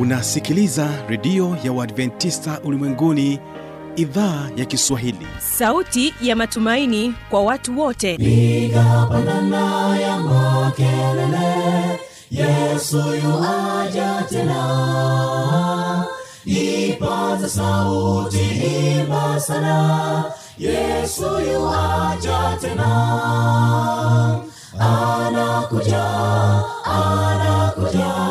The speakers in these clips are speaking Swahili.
Unasikiliza redio ya Waadventista Ulimwenguni, idhaa ya Kiswahili. Sauti ya matumaini kwa watu wote. Piga bandana ya makelele, Yesu yuaja tena. Ipaza sauti, imba sana, Yesu yuaja tena. Anakuja, anakuja,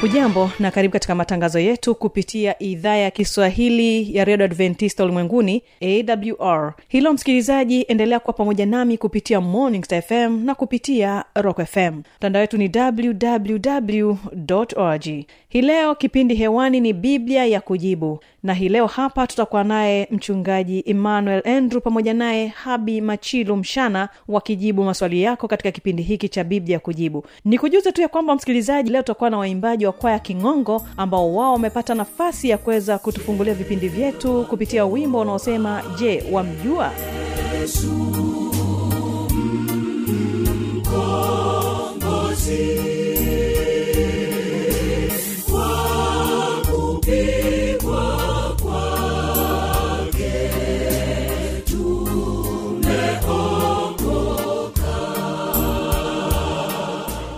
Hujambo na karibu katika matangazo yetu kupitia idhaa ya Kiswahili ya Radio Adventista Ulimwenguni AWR. Hilo msikilizaji, endelea kuwa pamoja nami kupitia Morning Star FM na kupitia Rock FM. Mtandao wetu ni www.org. Hii leo kipindi hewani ni Biblia ya kujibu. Na hii leo hapa tutakuwa naye mchungaji Emmanuel Andrew pamoja naye Habi Machilu mshana wakijibu maswali yako katika kipindi hiki cha Biblia ya kujibu. Nikujuze tu ya kwamba msikilizaji, leo tutakuwa na waimbaji wa kwaya King'ongo ambao wao wamepata nafasi ya kuweza kutufungulia vipindi vyetu kupitia wimbo unaosema Je, wamjua? Yesu mkombozi.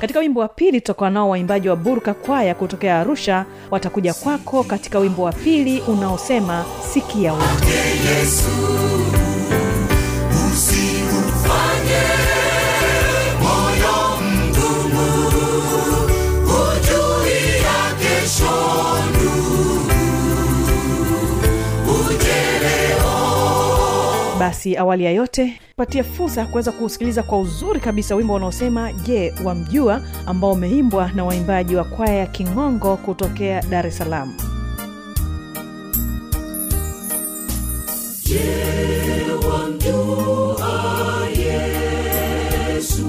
Katika wimbo wa pili tutakuwa nao waimbaji wa Burka Kwaya kutokea Arusha, watakuja kwako katika wimbo wa pili unaosema Sikia Wito. Yesu usimfanye moyo mgumu, hujui ya kesho ndugu ujeleo. Basi awali ya yote patia fursa kuweza kusikiliza kwa uzuri kabisa wimbo unaosema Je, wamjua, ambao umeimbwa na waimbaji wa kwaya ya King'ongo kutokea Dar es Salaam. Je, wamjua Yesu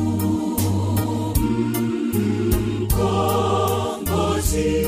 mkombozi.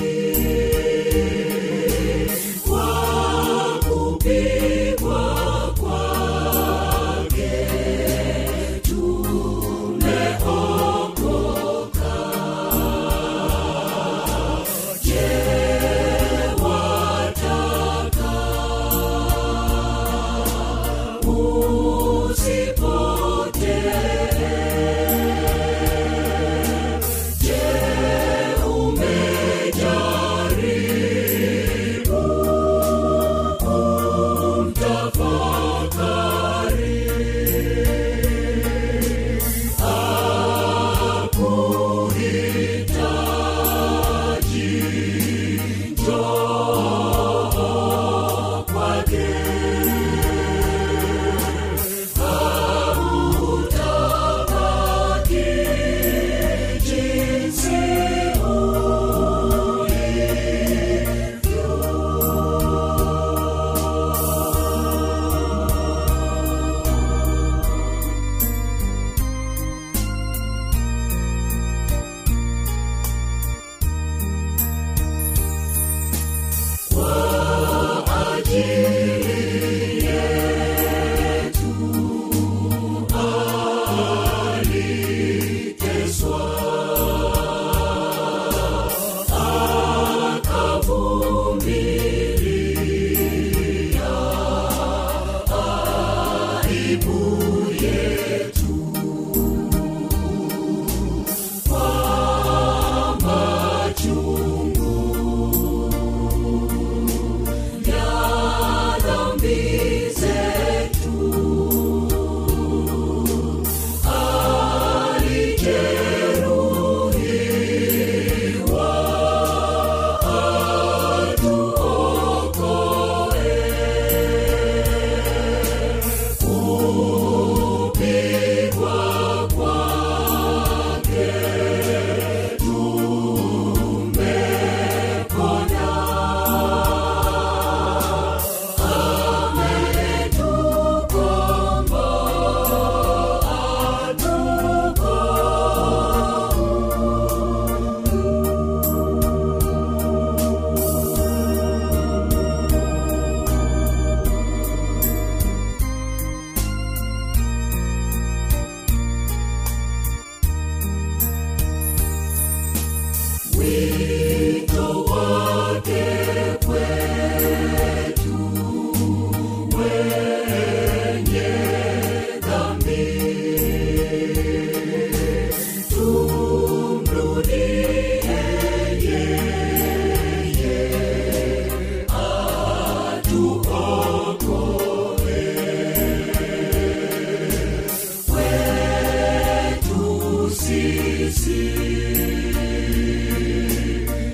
sisi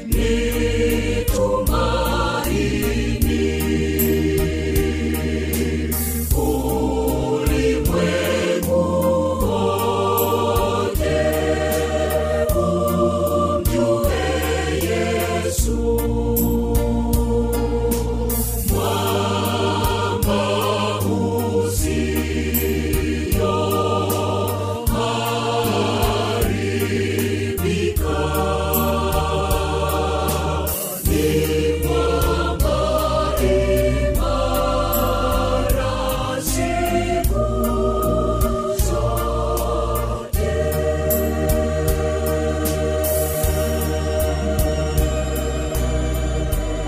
ni tumaini ulimwengu wote umjue Yesu mwana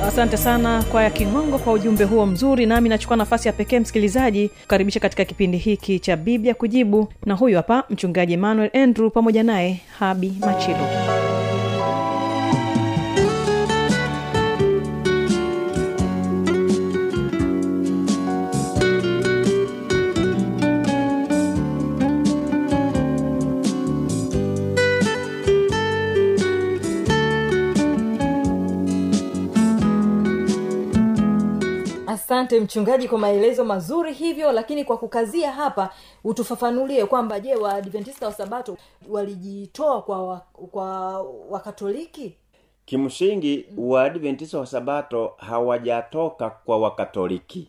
Asante sana kwaya King'ongo kwa ujumbe huo mzuri, nami nachukua nafasi ya pekee msikilizaji kukaribisha katika kipindi hiki cha Biblia Kujibu, na huyu hapa mchungaji Emmanuel Andrew pamoja naye Habi Machilu. Asante mchungaji kwa maelezo mazuri hivyo, lakini kwa kukazia hapa utufafanulie kwamba je, wa Adventista wa Sabato walijitoa kwa Wakatoliki? Kimsingi wa Adventista wa Sabato hawajatoka kwa Wakatoliki.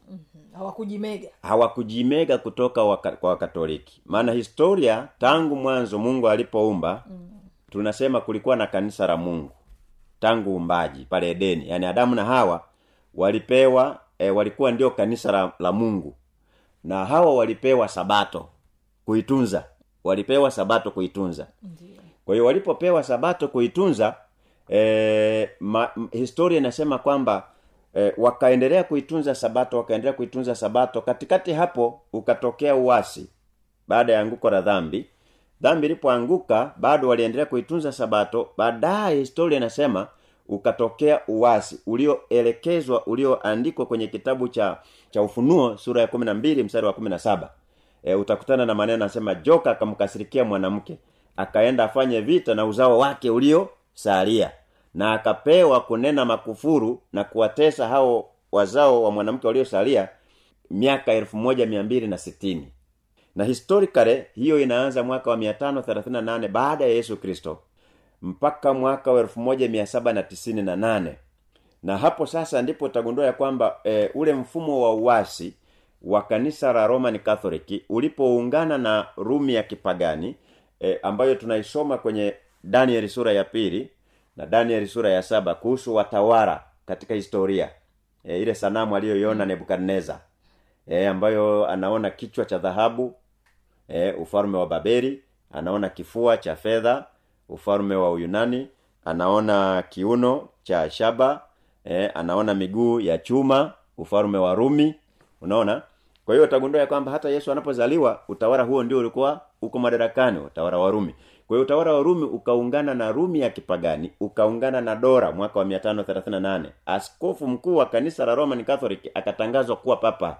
Hawakujimega. Hawakujimega kutoka kwa Wakatoliki. Maana historia tangu mwanzo Mungu alipoumba, tunasema kulikuwa na kanisa la Mungu tangu umbaji pale Edeni. Yaani Adamu na Hawa walipewa walikuwa ndio kanisa la Mungu. Na hawa walipewa Sabato kuitunza. Ndiyo. Kwa hiyo walipopewa Sabato kuitunza, historia inasema kwamba wakaendelea kuitunza Sabato, katikati hapo ukatokea uasi baada ya anguko la dhambi. Dhambi ilipoanguka bado waliendelea kuitunza Sabato. Baadaye historia inasema ukatokea uasi ulioelekezwa, ulioandikwa kwenye kitabu cha Ufunuo sura ya 12 mstari wa 17. Utakutana na maneno yanasema joka akamkasirikia mwanamke, akaenda afanye vita na uzao wake uliosalia, na akapewa kunena makufuru na kuwatesa hao wazao wa mwanamke waliosalia miaka 1260. Na historically hiyo inaanza mwaka wa 538 baada ya Yesu Kristo mpaka mwaka wa 1798. Na hapo sasa ndipo utagundua ya kwamba ule mfumo wa uasi wa kanisa la Roman Catholic ulipoungana na Rumi ya kipagani, ambayo tunaisoma kwenye Danieli sura ya 2 na Danieli sura ya 7 kuhusu watawala katika historia. Ile sanamu aliyoiona Nebukadneza, ambayo anaona kichwa cha dhahabu, ufalme wa Babeli, anaona kifua cha fedha, ufalme wa Uyunani, anaona kiuno cha shaba, anaona miguu ya chuma, ufalme wa Rumi. Unaona? Kwa hiyo utagundua kwamba hata Yesu anapozaliwa utawala huo ndio ulikuwa uko madarakani, utawala wa Rumi. Kwa hiyo utawala wa Rumi ukaungana na Rumi ya kipagani, ukaungana na Dora mwaka wa 538. Askofu mkuu wa kanisa la Roman Catholic akatangazwa kuwa papa.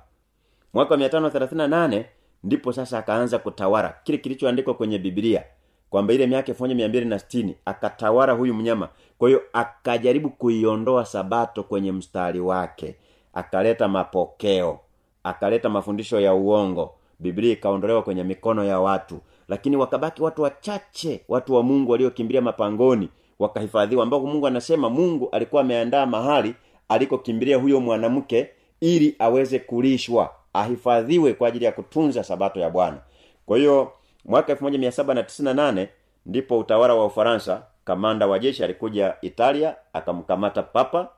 Mwaka wa 538 ndipo sasa akaanza kutawala kile kilichoandikwa kwenye Biblia kwamba ile miaka 1260 akatawala huyu mnyama. Kwa hiyo akajaribu kuiondoa Sabato kwenye mstari wake, akaleta mapokeo, akaleta mafundisho ya uongo. Biblia ikaondolewa kwenye mikono ya watu, lakini wakabaki watu wachache, watu wa Mungu waliokimbilia mapangoni, wakahifadhiwa, ambao Mungu anasema Mungu alikuwa ameandaa mahali alikokimbilia huyo mwanamke ili aweze kulishwa, ahifadhiwe kwa ajili ya kutunza Sabato ya Bwana. Kwa hiyo mwaka 1798 ndipo utawala wa Ufaransa, kamanda wa jeshi alikuja Italia, akamkamata papa,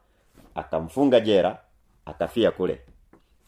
akamfunga jela, akafia kule.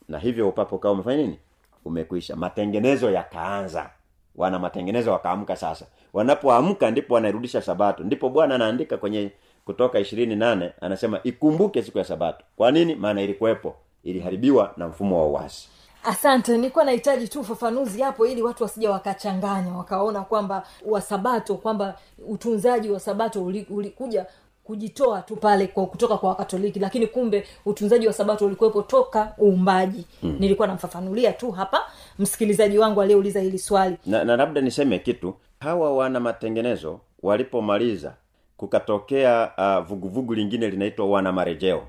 Na hivyo upapa ukawa umefanya nini? Umekwisha. Matengenezo yakaanza. Wana matengenezo wakaamka sasa. Wanapoamka ndipo wanarudisha Sabato. Ndipo Bwana anaandika kwenye Kutoka 28, anasema ikumbuke siku ya Sabato. Kwa nini? Maana ilikuwepo, iliharibiwa na mfumo wa uasi. Asante, nilikuwa nahitaji tu ufafanuzi hapo ili watu wasije wakachanganya, wakaona kwamba wa Sabato, kwamba utunzaji wa Sabato ulikuja kujitoa tu pale kwa kutoka kwa Wakatoliki, lakini kumbe utunzaji wa Sabato ulikuwepo toka uumbaji. Nilikuwa namfafanulia tu hapa msikilizaji wangu aliyeuliza hili swali. Na labda niseme kitu Hawa wana matengenezo walipomaliza, kukatokea vuguvugu lingine linaitwa wana marejeo.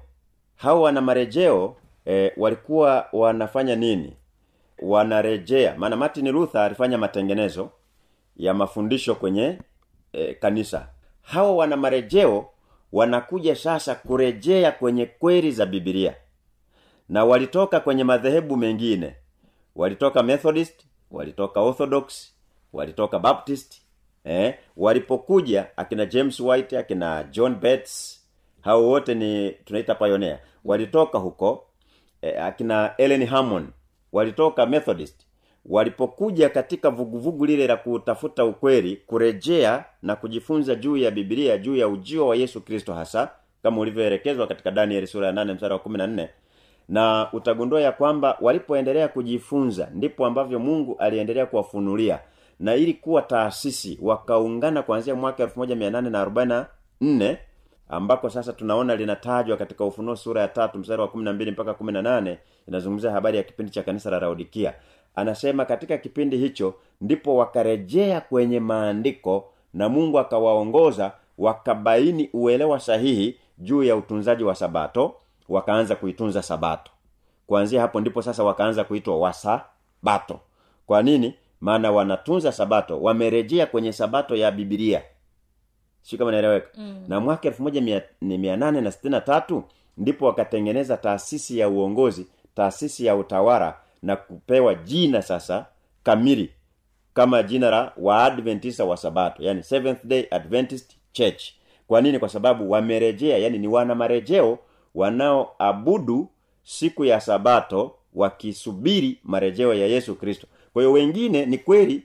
Hawa wana marejeo walikuwa wanafanya nini? Wanarejea. Maana Martin Luther alifanya matengenezo ya mafundisho kwenye kanisa. Hawa wana marejeo wanakuja sasa kurejea kwenye kweli za Biblia. Na walitoka kwenye madhehebu mengine. Walitoka Methodist, walitoka Orthodox, walitoka Baptist. Walipokuja akina James White, akina John Betts, hao wote ni tunaita pioneer. Walitoka huko, akina Ellen Hammond, walitoka Methodist. Walipokuja katika vuguvugu lile la kutafuta ukweli, kurejea na kujifunza juu ya Biblia, juu ya ujio wa Yesu Kristo hasa, kama ulivyoelekezwa katika Danieli sura ya 8 mstari wa 14. Na utagundua ya kwamba walipoendelea kujifunza ndipo ambavyo Mungu aliendelea kuwafunulia, na ili kuwa taasisi wakaungana kuanzia mwaka 1844 ambako sasa tunaona linatajwa katika Ufunuo sura ya 3 mstari wa 12 mpaka 18. Inazungumzia habari ya kipindi cha kanisa la Laodikia. Anasema katika kipindi hicho ndipo wakarejea kwenye maandiko na Mungu akawaongoza, wakabaini uelewa sahihi juu ya utunzaji wa Sabato, wakaanza kuitunza Sabato. Kuanzia hapo ndipo sasa wakaanza kuitwa Wasabato. Kwa nini? Maana wanatunza Sabato, wamerejea kwenye Sabato ya Biblia. Sio kama naeleweka. Na mwaka 1863 ndipo wakatengeneza taasisi ya uongozi, taasisi ya utawala, na kupewa jina sasa kamili kama jina la Waadventista wa Sabato, yani Seventh Day Adventist Church. Kwa nini? Kwa sababu wamerejea, yani ni wana marejeo wanaoabudu siku ya Sabato wakisubiri marejeo ya Yesu Kristo. Kwa hiyo wengine ni kweli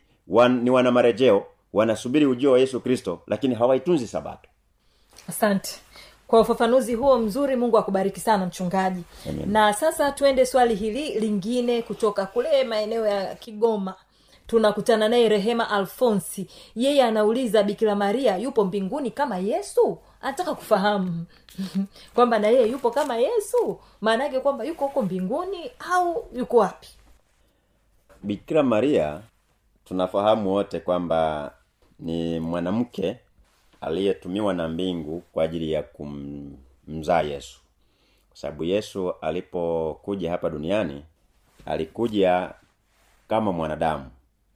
ni wana marejeo, wanasubiri ujio wa Yesu Kristo, lakini hawaitunzi Sabato. Asante kwa ufafanuzi huo mzuri. Mungu akubariki sana mchungaji. Amen. Na sasa tuende swali hili lingine kutoka kule maeneo ya Kigoma. Tunakutana naye Rehema Alfonsi. Yeye anauliza, Bikira Maria yupo mbinguni kama Yesu? Anataka kufahamu kwamba na yeye yupo kama Yesu, maana yake kwamba yuko huko mbinguni au yuko wapi? Bikira Maria tunafahamu wote kwamba ni mwanamke aliyetumiwa na mbingu kwa ajili ya kumzaa Yesu. Kwa sababu Yesu alipokuja hapa duniani alikuja kama mwanadamu.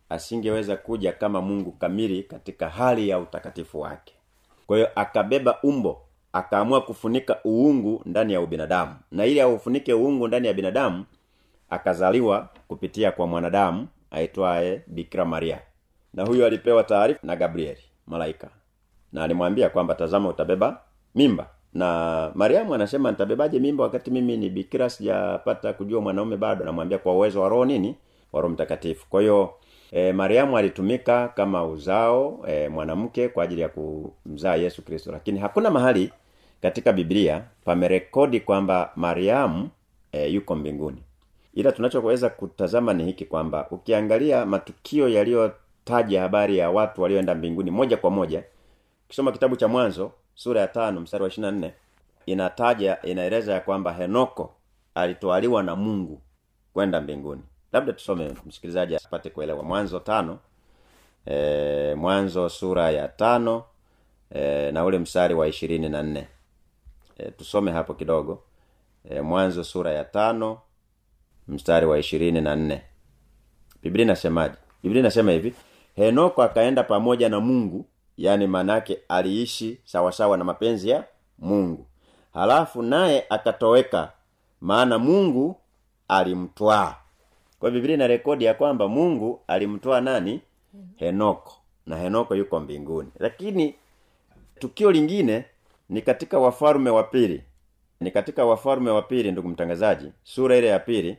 Asingeweza kuja kama Mungu kamili katika hali ya utakatifu wake. Kwa hiyo akabeba umbo, akaamua kufunika uungu ndani ya ubinadamu. Na ili aufunike uungu ndani ya binadamu, akazaliwa kupitia kwa mwanadamu aitwaye Bikira Maria. Na huyo alipewa taarifa na Gabrieli, malaika. Na alimwambia kwamba tazama utabeba mimba. Na Mariamu anasema nitabebaje mimba wakati mimi ni bikira, sijapata kujua mwanaume bado? Anamwambia kwa uwezo wa Roho nini? Wa Roho Mtakatifu. Kwa hiyo Mariamu alitumika kama uzao mwanamke kwa ajili ya kumzaa Yesu Kristo. Lakini hakuna mahali katika Biblia pamerekodi kwamba Mariamu yuko mbinguni. Ila tunachoweza kutazama ni hiki kwamba ukiangalia matukio yaliyotaja habari ya watu walioenda mbinguni moja kwa moja, kisoma kitabu cha Mwanzo sura ya 5 mstari wa 24, inaeleza ya kwamba Henoko alitwaliwa na Mungu kwenda mbinguni. Labda tusome msikilizaji apate kuelewa. Mwanzo sura ya 5 na ule mstari wa 24. Tusome hapo kidogo. Mwanzo sura ya 5 mstari wa 24. Biblia inasemaje? Biblia inasema hivi: Henoko akaenda pamoja na Mungu, yani manake aliishi sawasawa na mapenzi ya Mungu. Halafu naye akatoweka, maana Mungu alimtwaa. Kwa Biblia ina rekodi ya kwamba Mungu alimtoa nani? Henoko. Na Henoko yuko mbinguni. Lakini tukio lingine ni katika Wafalme wa Pili. Ni katika Wafalme wa Pili, ndugu mtangazaji, sura ile ya 2,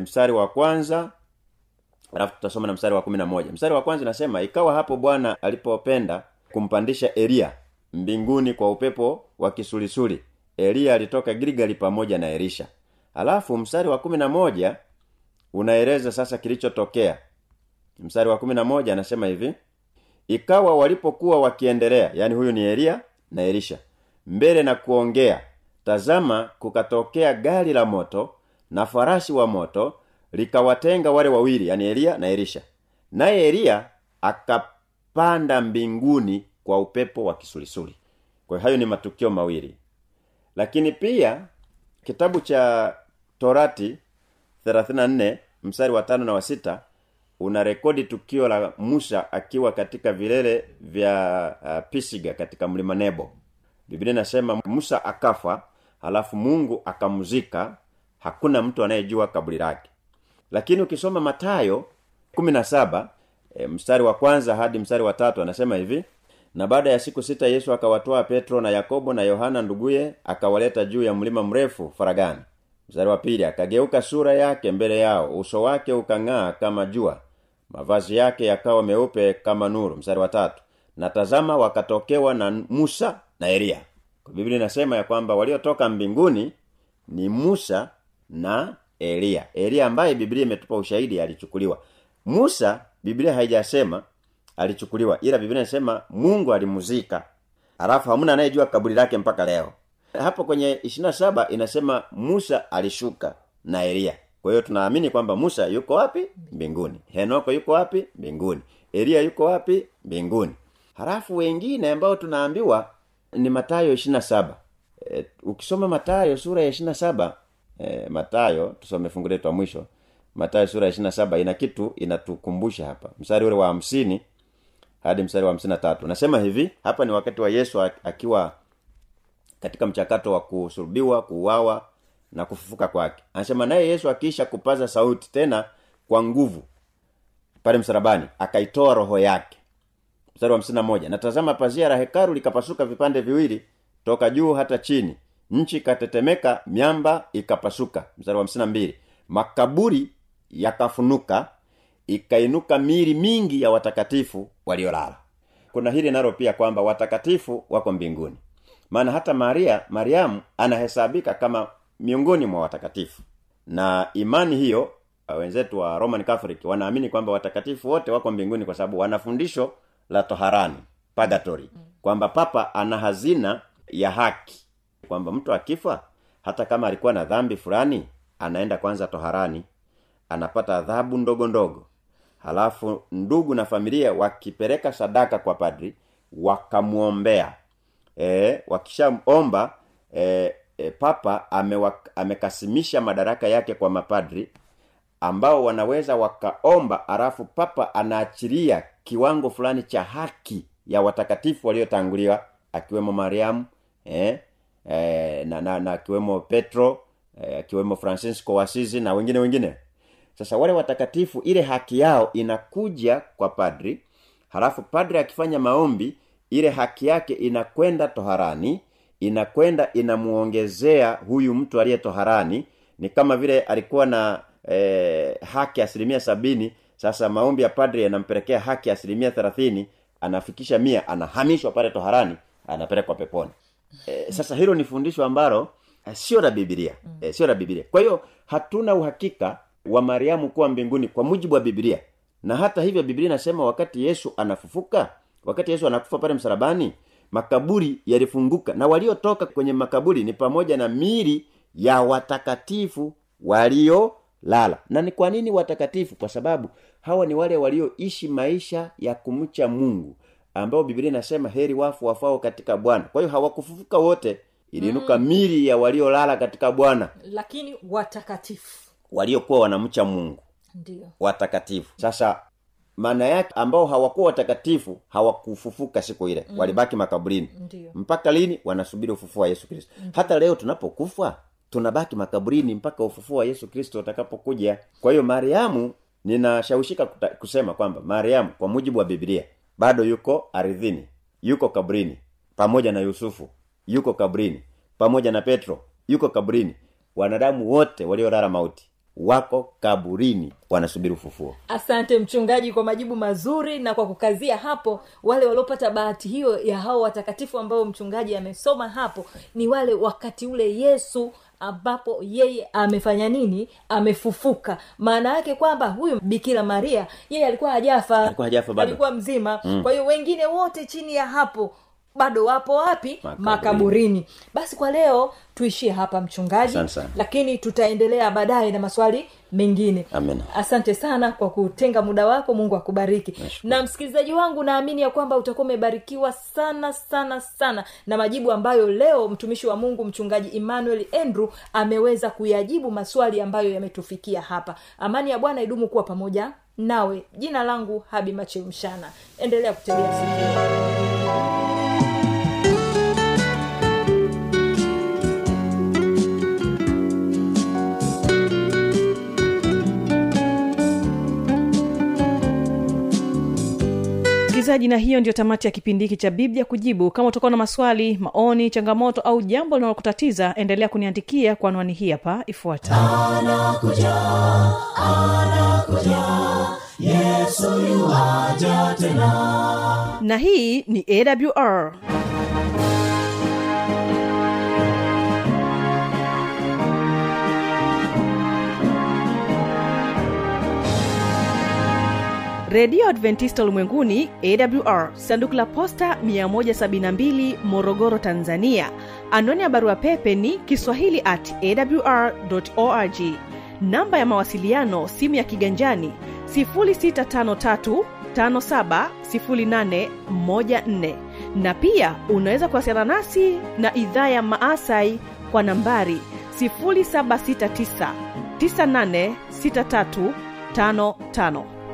mstari wa 1, alafu tutasoma na mstari wa 11. Mstari wa 1 unasema, ikawa hapo Bwana alipopenda kumpandisha Elia mbinguni kwa upepo wa kisulisuli, Elia alitoka Gilgal pamoja na Elisha. Alafu mstari wa 11 unaeleza sasa kilichotokea. Mstari wa 11 anasema hivi: ikawa walipokuwa wakiendelea, yani huyu ni Elia na Elisha, mbele na kuongea, tazama kukatokea gari la moto na farasi wa moto, likawatenga wale wawili, yani Elia na Elisha. Naye Elia kupanda mbinguni kwa upepo wa kisulisuli. Kwa hayo ni matukio mawili. Lakini pia kitabu cha Torati 34 mstari wa 5 na wa 6 unarekodi tukio la Musa akiwa katika vilele vya Pisiga katika mlima Nebo. Biblia inasema Musa akafa, halafu Mungu akamzika, hakuna mtu anayejua kaburi lake. Lakini ukisoma Mathayo 17 mstari wa kwanza hadi mstari wa 3 anasema hivi: na baada ya siku 6 Yesu akawatoa Petro na Yakobo na Yohana nduguye, akawaleta juu ya mlima mrefu Faragani. Mstari wa 2, akageuka sura yake mbele yao, uso wake ukang'aa kama jua, mavazi yake yakawa meupe kama nuru. Mstari wa 3, na tazama wakatokewa na Musa na Elia. Kwa Biblia inasema ya kwamba waliotoka mbinguni ni Musa na Elia. Elia ambaye Biblia imetupa ushahidi alichukuliwa. Musa Biblia haijasema alichukuliwa, ila Biblia inasema Mungu alimuzika. Alafu hamuna anayejua kaburi lake mpaka leo. Hapo kwenye 27 inasema Musa alishuka na Elia. Kwa hiyo tunaamini kwamba Musa yuko wapi? Mbinguni. Henoko yuko wapi? Mbinguni. Elia yuko wapi? Mbinguni. Halafu wengine ambao tunaambiwa ni Mathayo 27. Ukisoma Mathayo sura ya 27, Mathayo tusome fungu letu la mwisho. Mathayo sura ya 27 ina kitu inatukumbusha hapa. Mstari ule wa 50 hadi mstari wa 53. Nasema hivi, hapa ni wakati wa Yesu akiwa katika mchakato wa kusulubiwa, kuuawa na kufufuka kwake. Anasema naye Yesu akiisha kupaza sauti tena kwa nguvu pale msalabani, akaitoa roho yake. Mstari wa 51. Na tazama pazia la hekalu likapasuka vipande viwili toka juu hata chini. Nchi ikatetemeka, miamba ikapasuka. Mstari wa 52. Makaburi yakafunuka, ikainuka miili mingi ya watakatifu waliolala. Kuna hili nalo pia kwamba watakatifu wako mbinguni. Maana hata Mariamu anahesabika kama miongoni mwa watakatifu. Na imani hiyo, wenzetu wa Roman Catholic wanaamini kwamba watakatifu wote wako mbinguni kwa sababu wanafundisho la toharani, purgatory, kwamba papa ana hazina ya haki, kwamba mtu akifa hata kama alikuwa na dhambi fulani anaenda kwanza toharani, anapata adhabu ndogo ndogo. Halafu ndugu na familia wakipeleka sadaka kwa padri wakamuombea, wakishaomba, papa amekasimisha madaraka yake kwa mapadri ambao wanaweza wakaomba, alafu papa anaachilia kiwango fulani cha haki ya watakatifu waliotangulia akiwemo Mariamu, na akiwemo Petro, akiwemo Francisco Wasizi na wengine. Sasa wale watakatifu ile haki yao inakuja kwa padri, halafu padri akifanya maombi ile haki yake inakwenda toharani, inamuongezea huyu mtu aliye toharani. Ni kama vile alikuwa na haki 70%, sasa maombi ya padri yanampelekea haki 30%, anafikisha 100, anahamishwa pale toharani, anapelekwa peponi. Sasa hilo ni fundisho ambalo sio la Biblia. Sio la Biblia. Kwa hiyo hatuna uhakika wa Mariamu kuwa mbinguni kwa mujibu wa Biblia. Na hata hivyo Biblia inasema wakati Yesu anafufuka, wakati Yesu anakufa pale msalabani, makaburi yalifunguka, na waliotoka kwenye makaburi ni pamoja na miili ya watakatifu walio lala. Na ni kwa nini watakatifu? Kwa sababu hawa ni wale walioishi maisha ya kumcha Mungu, ambao Biblia inasema heri wafu wafao katika Bwana. Kwa hiyo hawakufufuka wote, ilinuka miili ya waliolala katika Bwana. Lakini watakatifu waliokuwa wanamcha Mungu ndio watakatifu. Sasa maana yake ambao hawakuwa watakatifu hawakufufuka siku ile, walibaki makaburini. Ndiyo. Mpaka lini? Wanasubiri ufufuo wa Yesu Kristo. Hata leo tunapokufa tunabaki makaburini mpaka ufufuo wa Yesu Kristo utakapokuja. Kwa hiyo Mariamu, ninashawishika kusema kwamba Mariamu kwa mujibu wa Biblia bado yuko ardhini, yuko kaburini pamoja na Yusufu, yuko kaburini pamoja na Petro, yuko kaburini. Wanadamu wote waliolala mauti wako kaburini, wanasubiri ufufuo. Asante mchungaji kwa majibu mazuri na kwa kukazia hapo. Wale waliopata bahati hiyo ya hao watakatifu ambao mchungaji amesoma hapo ni wale wakati ule Yesu ambapo yeye amefanya nini? Amefufuka. Maana yake kwamba huyu Bikira Maria yeye alikuwa hajafa, alikuwa mzima. Kwa hiyo wengine wote chini ya hapo bado wapo wapi? Makaburini. Basi kwa leo tuishie hapa mchungaji, Sansa. Lakini tutaendelea baadaye na maswali mengine. Amen. Asante sana kwa kutenga muda wako. Mungu akubariki. Na msikilizaji wangu, naamini ya kwamba utakuwa umebarikiwa sana sana sana na majibu ambayo leo mtumishi wa Mungu mchungaji Emmanuel Andrew ameweza kuyajibu maswali ambayo yametufikia hapa. Amani ya Bwana idumu kuwa pamoja nawe. Jina langu Habi Machilu Mshana. Endelea kutegea sikio. Na hiyo ndio tamati ya kipindi hiki cha Biblia Kujibu. Kama utakuwa na maswali, maoni, changamoto au jambo linalokutatiza, endelea kuniandikia kwa anwani hii hapa ifuatayo. Anakuja Yesu yuaja tena. Na hii ni AWR. Radio Adventista Ulimwenguni AWR, sanduku la posta 172 Morogoro, Tanzania. Anwani ya barua pepe ni kiswahili@awr.org. Namba ya mawasiliano simu ya kiganjani 0653570814, na pia unaweza kuwasiliana nasi na idhaa ya Maasai kwa nambari 0769986355.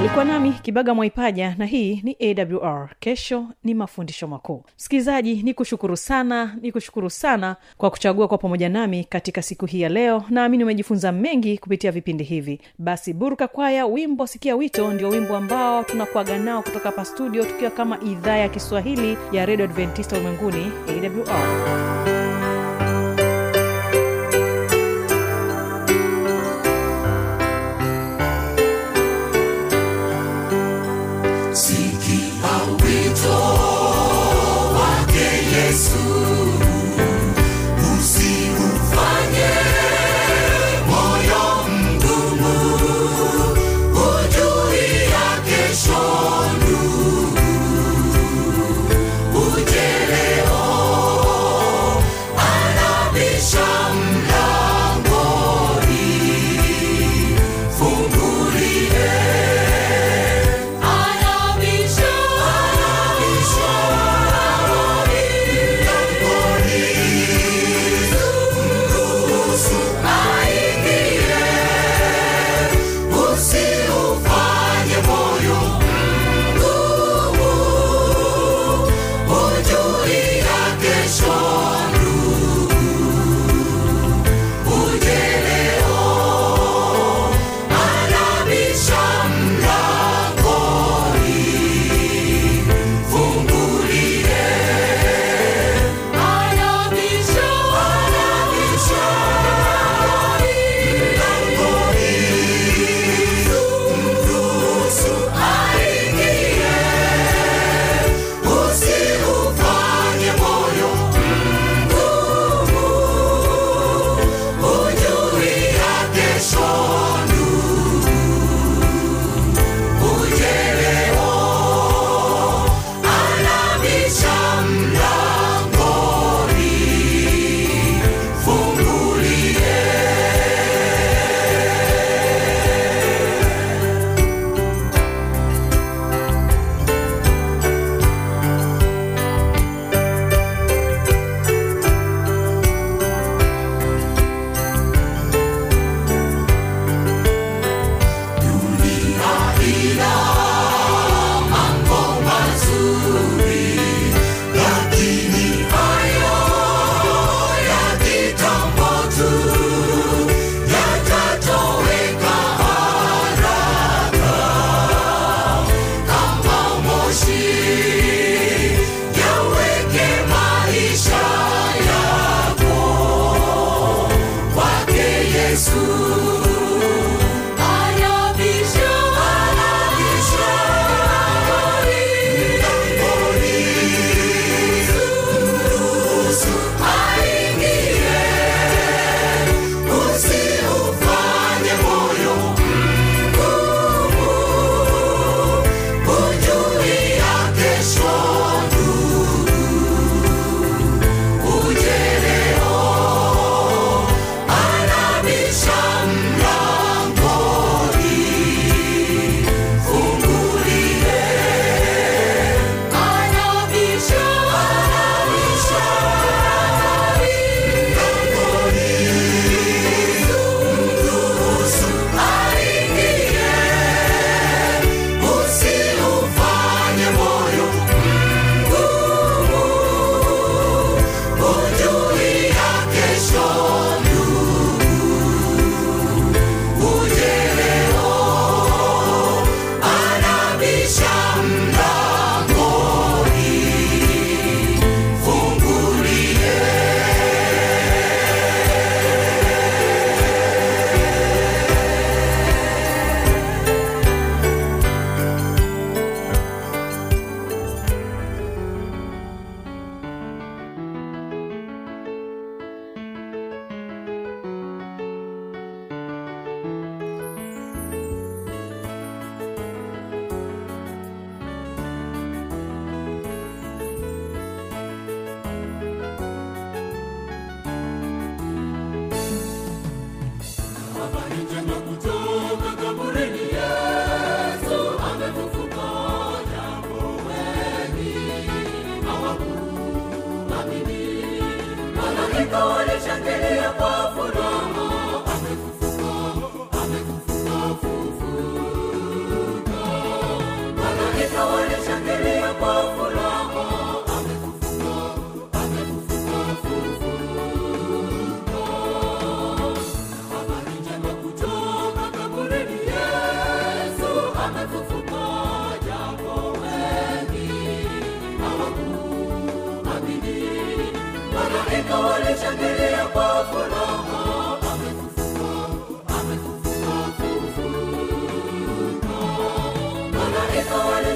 Ulikuwa nami Kibaga Mwaipaja na hii ni AWR. Kesho ni mafundisho makuu. Msikilizaji, nikushukuru sana kwa kuchagua kwa pamoja nami katika siku hii ya leo. Naamini umejifunza mengi kupitia vipindi hivi. Basi Burka Kwaya, wimbo Sikia Wito, ndio wimbo ambao tunakuaga nao kutoka hapa studio tukiwa kama idhaa ya Kiswahili ya Radio Adventista Ulimwenguni AWR. Amekufufuka.